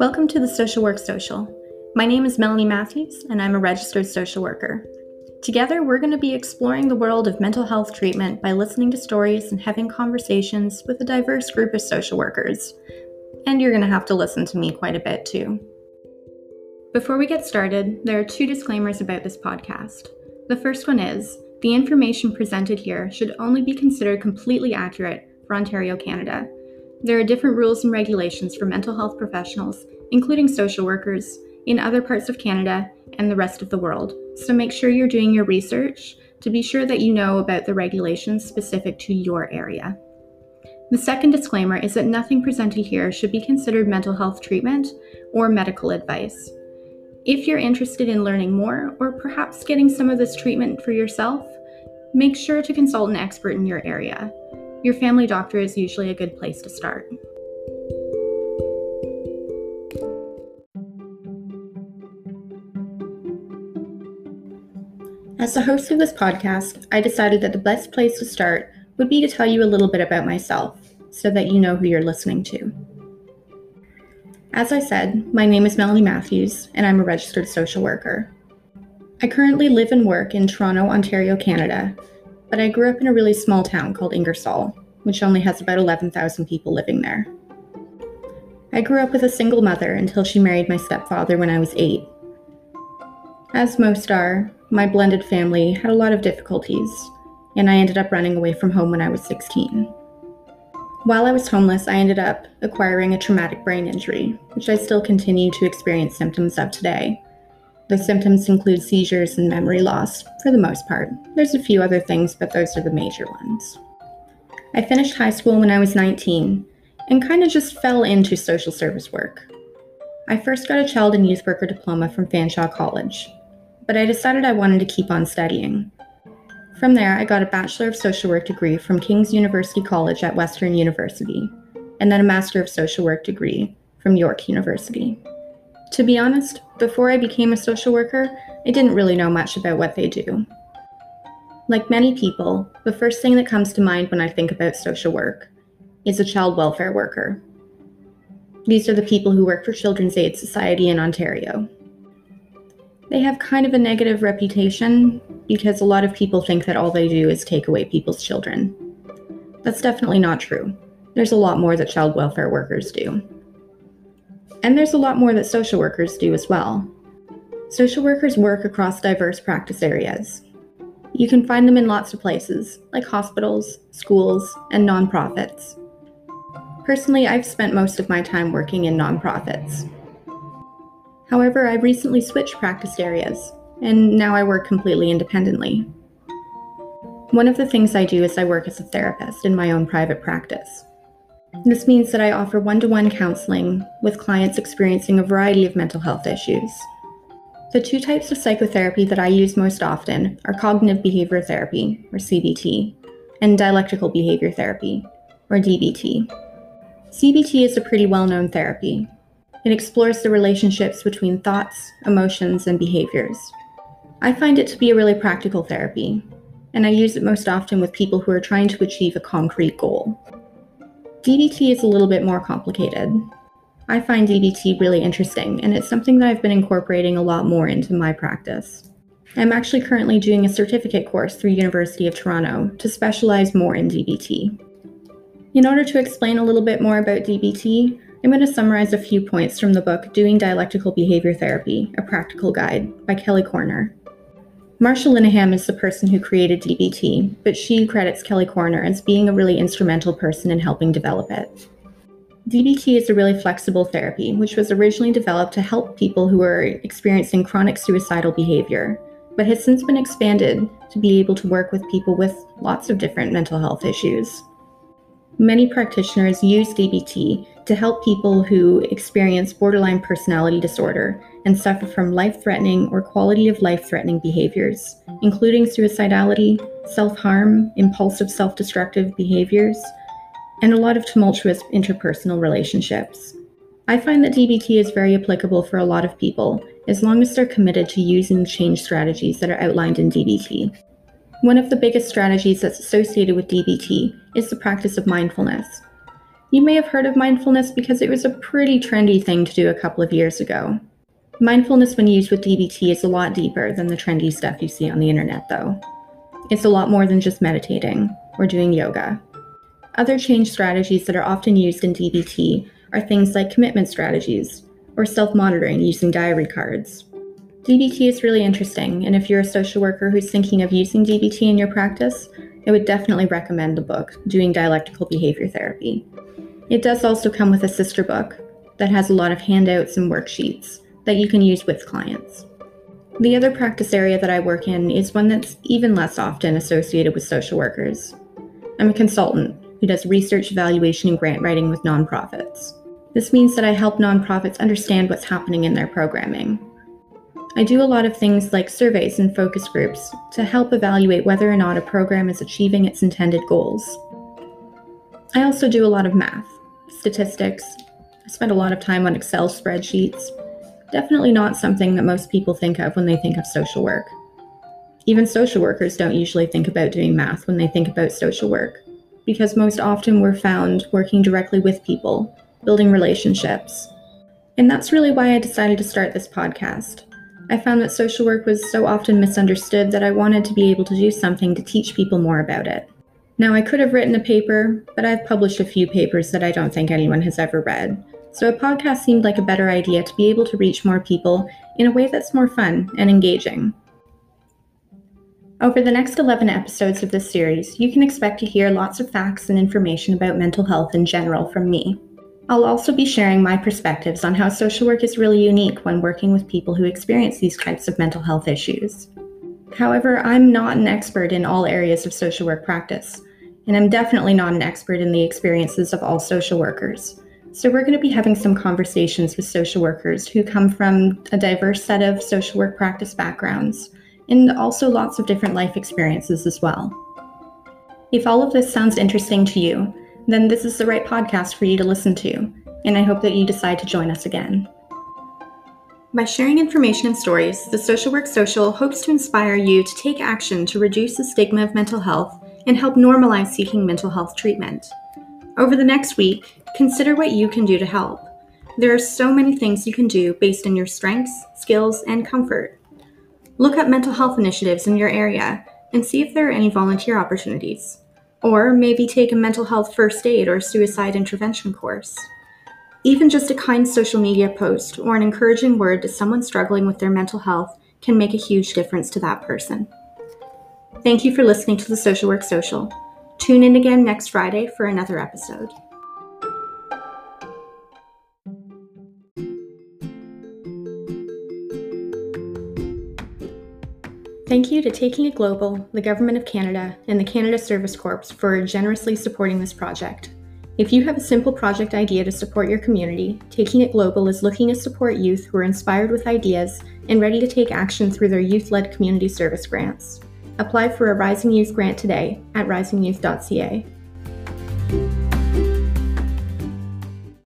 Welcome to the Social Work Social. My name is Melanie Matthews, and I'm a registered social worker. Together, we're going to be exploring the world of mental health treatment by listening to stories and having conversations with a diverse group of social workers. And you're going to have to listen to me quite a bit too. Before we get started, there are two disclaimers about this podcast. The first one is, the information presented here should only be considered completely accurate for Ontario, Canada. There are different rules and regulations for mental health professionals, including social workers, in other parts of Canada and the rest of the world. So make sure you're doing your research to be sure that you know about the regulations specific to your area. The second disclaimer is that nothing presented here should be considered mental health treatment or medical advice. If you're interested in learning more or perhaps getting some of this treatment for yourself, make sure to consult an expert in your area. Your family doctor is usually a good place to start. As the host of this podcast, I decided that the best place to start would be to tell you a little bit about myself, so that you know who you're listening to. As I said, my name is Melanie Matthews, and I'm a registered social worker. I currently live and work in Toronto, Ontario, Canada, but I grew up in a really small town called Ingersoll, which only has about 11,000 people living there. I grew up with a single mother until she married my stepfather when I was 8. As most are, my blended family had a lot of difficulties, and I ended up running away from home when I was 16. While I was homeless, I ended up acquiring a traumatic brain injury, which I still continue to experience symptoms of today. The symptoms include seizures and memory loss, for the most part. There's a few other things, but those are the major ones. I finished high school when I was 19, and kind of just fell into social service work. I first got a child and youth worker diploma from Fanshawe College, but I decided I wanted to keep on studying. From there, I got a Bachelor of Social Work degree from King's University College at Western University, and then a Master of Social Work degree from York University. To be honest, before I became a social worker, I didn't really know much about what they do. Like many people, the first thing that comes to mind when I think about social work is a child welfare worker. These are the people who work for Children's Aid Society in Ontario. They have kind of a negative reputation because a lot of people think that all they do is take away people's children. That's definitely not true. There's a lot more that child welfare workers do. And there's a lot more that social workers do as well. Social workers work across diverse practice areas. You can find them in lots of places, like hospitals, schools, and nonprofits. Personally, I've spent most of my time working in nonprofits. However, I recently switched practice areas, and now I work completely independently. One of the things I do is I work as a therapist in my own private practice. This means that I offer one-to-one counseling with clients experiencing a variety of mental health issues. The two types of psychotherapy that I use most often are cognitive behavior therapy, or CBT, and dialectical behavior therapy, or DBT. CBT is a pretty well-known therapy. It explores the relationships between thoughts, emotions, and behaviors. I find it to be a really practical therapy, and I use it most often with people who are trying to achieve a concrete goal. DBT is a little bit more complicated. I find DBT really interesting, and it's something that I've been incorporating a lot more into my practice. I'm actually currently doing a certificate course through University of Toronto to specialize more in DBT. In order to explain a little bit more about DBT, I'm going to summarize a few points from the book Doing Dialectical Behavior Therapy, A Practical Guide by Kelly Korner. Marsha Linehan is the person who created DBT, but she credits Kelly Korner as being a really instrumental person in helping develop it. DBT is a really flexible therapy, which was originally developed to help people who were experiencing chronic suicidal behavior, but has since been expanded to be able to work with people with lots of different mental health issues. Many practitioners use DBT to help people who experience borderline personality disorder and suffer from life-threatening or quality-of-life-threatening behaviors, including suicidality, self-harm, impulsive self-destructive behaviors, and a lot of tumultuous interpersonal relationships. I find that DBT is very applicable for a lot of people, as long as they're committed to using change strategies that are outlined in DBT. One of the biggest strategies that's associated with DBT is the practice of mindfulness. You may have heard of mindfulness because it was a pretty trendy thing to do a couple of years ago. Mindfulness when used with DBT is a lot deeper than the trendy stuff you see on the internet, though. It's a lot more than just meditating or doing yoga. Other change strategies that are often used in DBT are things like commitment strategies or self-monitoring using diary cards. DBT is really interesting, and if you're a social worker who's thinking of using DBT in your practice, I would definitely recommend the book, Doing Dialectical Behavior Therapy. It does also come with a sister book that has a lot of handouts and worksheets that you can use with clients. The other practice area that I work in is one that's even less often associated with social workers. I'm a consultant who does research, evaluation, and grant writing with nonprofits. This means that I help nonprofits understand what's happening in their programming. I do a lot of things like surveys and focus groups to help evaluate whether or not a program is achieving its intended goals. I also do a lot of math, statistics. I spend a lot of time on Excel spreadsheets. Definitely not something that most people think of when they think of social work. Even social workers don't usually think about doing math when they think about social work, because most often we're found working directly with people, building relationships. And that's really why I decided to start this podcast. I found that social work was so often misunderstood that I wanted to be able to do something to teach people more about it. Now, I could have written a paper, but I've published a few papers that I don't think anyone has ever read. So a podcast seemed like a better idea to be able to reach more people in a way that's more fun and engaging. Over the next 11 episodes of this series, you can expect to hear lots of facts and information about mental health in general from me. I'll also be sharing my perspectives on how social work is really unique when working with people who experience these types of mental health issues. However, I'm not an expert in all areas of social work practice, and I'm definitely not an expert in the experiences of all social workers. So we're going to be having some conversations with social workers who come from a diverse set of social work practice backgrounds, and also lots of different life experiences as well. If all of this sounds interesting to you, then this is the right podcast for you to listen to, and I hope that you decide to join us again. By sharing information and stories, the Social Work Social hopes to inspire you to take action to reduce the stigma of mental health and help normalize seeking mental health treatment. Over the next week, consider what you can do to help. There are so many things you can do based on your strengths, skills, and comfort. Look up mental health initiatives in your area and see if there are any volunteer opportunities. Or maybe take a mental health first aid or suicide intervention course. Even just a kind social media post or an encouraging word to someone struggling with their mental health can make a huge difference to that person. Thank you for listening to the Social Work Social. Tune in again next Friday for another episode. Thank you to Taking It Global, the Government of Canada, and the Canada Service Corps for generously supporting this project. If you have a simple project idea to support your community, Taking It Global is looking to support youth who are inspired with ideas and ready to take action through their youth-led community service grants. Apply for a Rising Youth grant today at risingyouth.ca.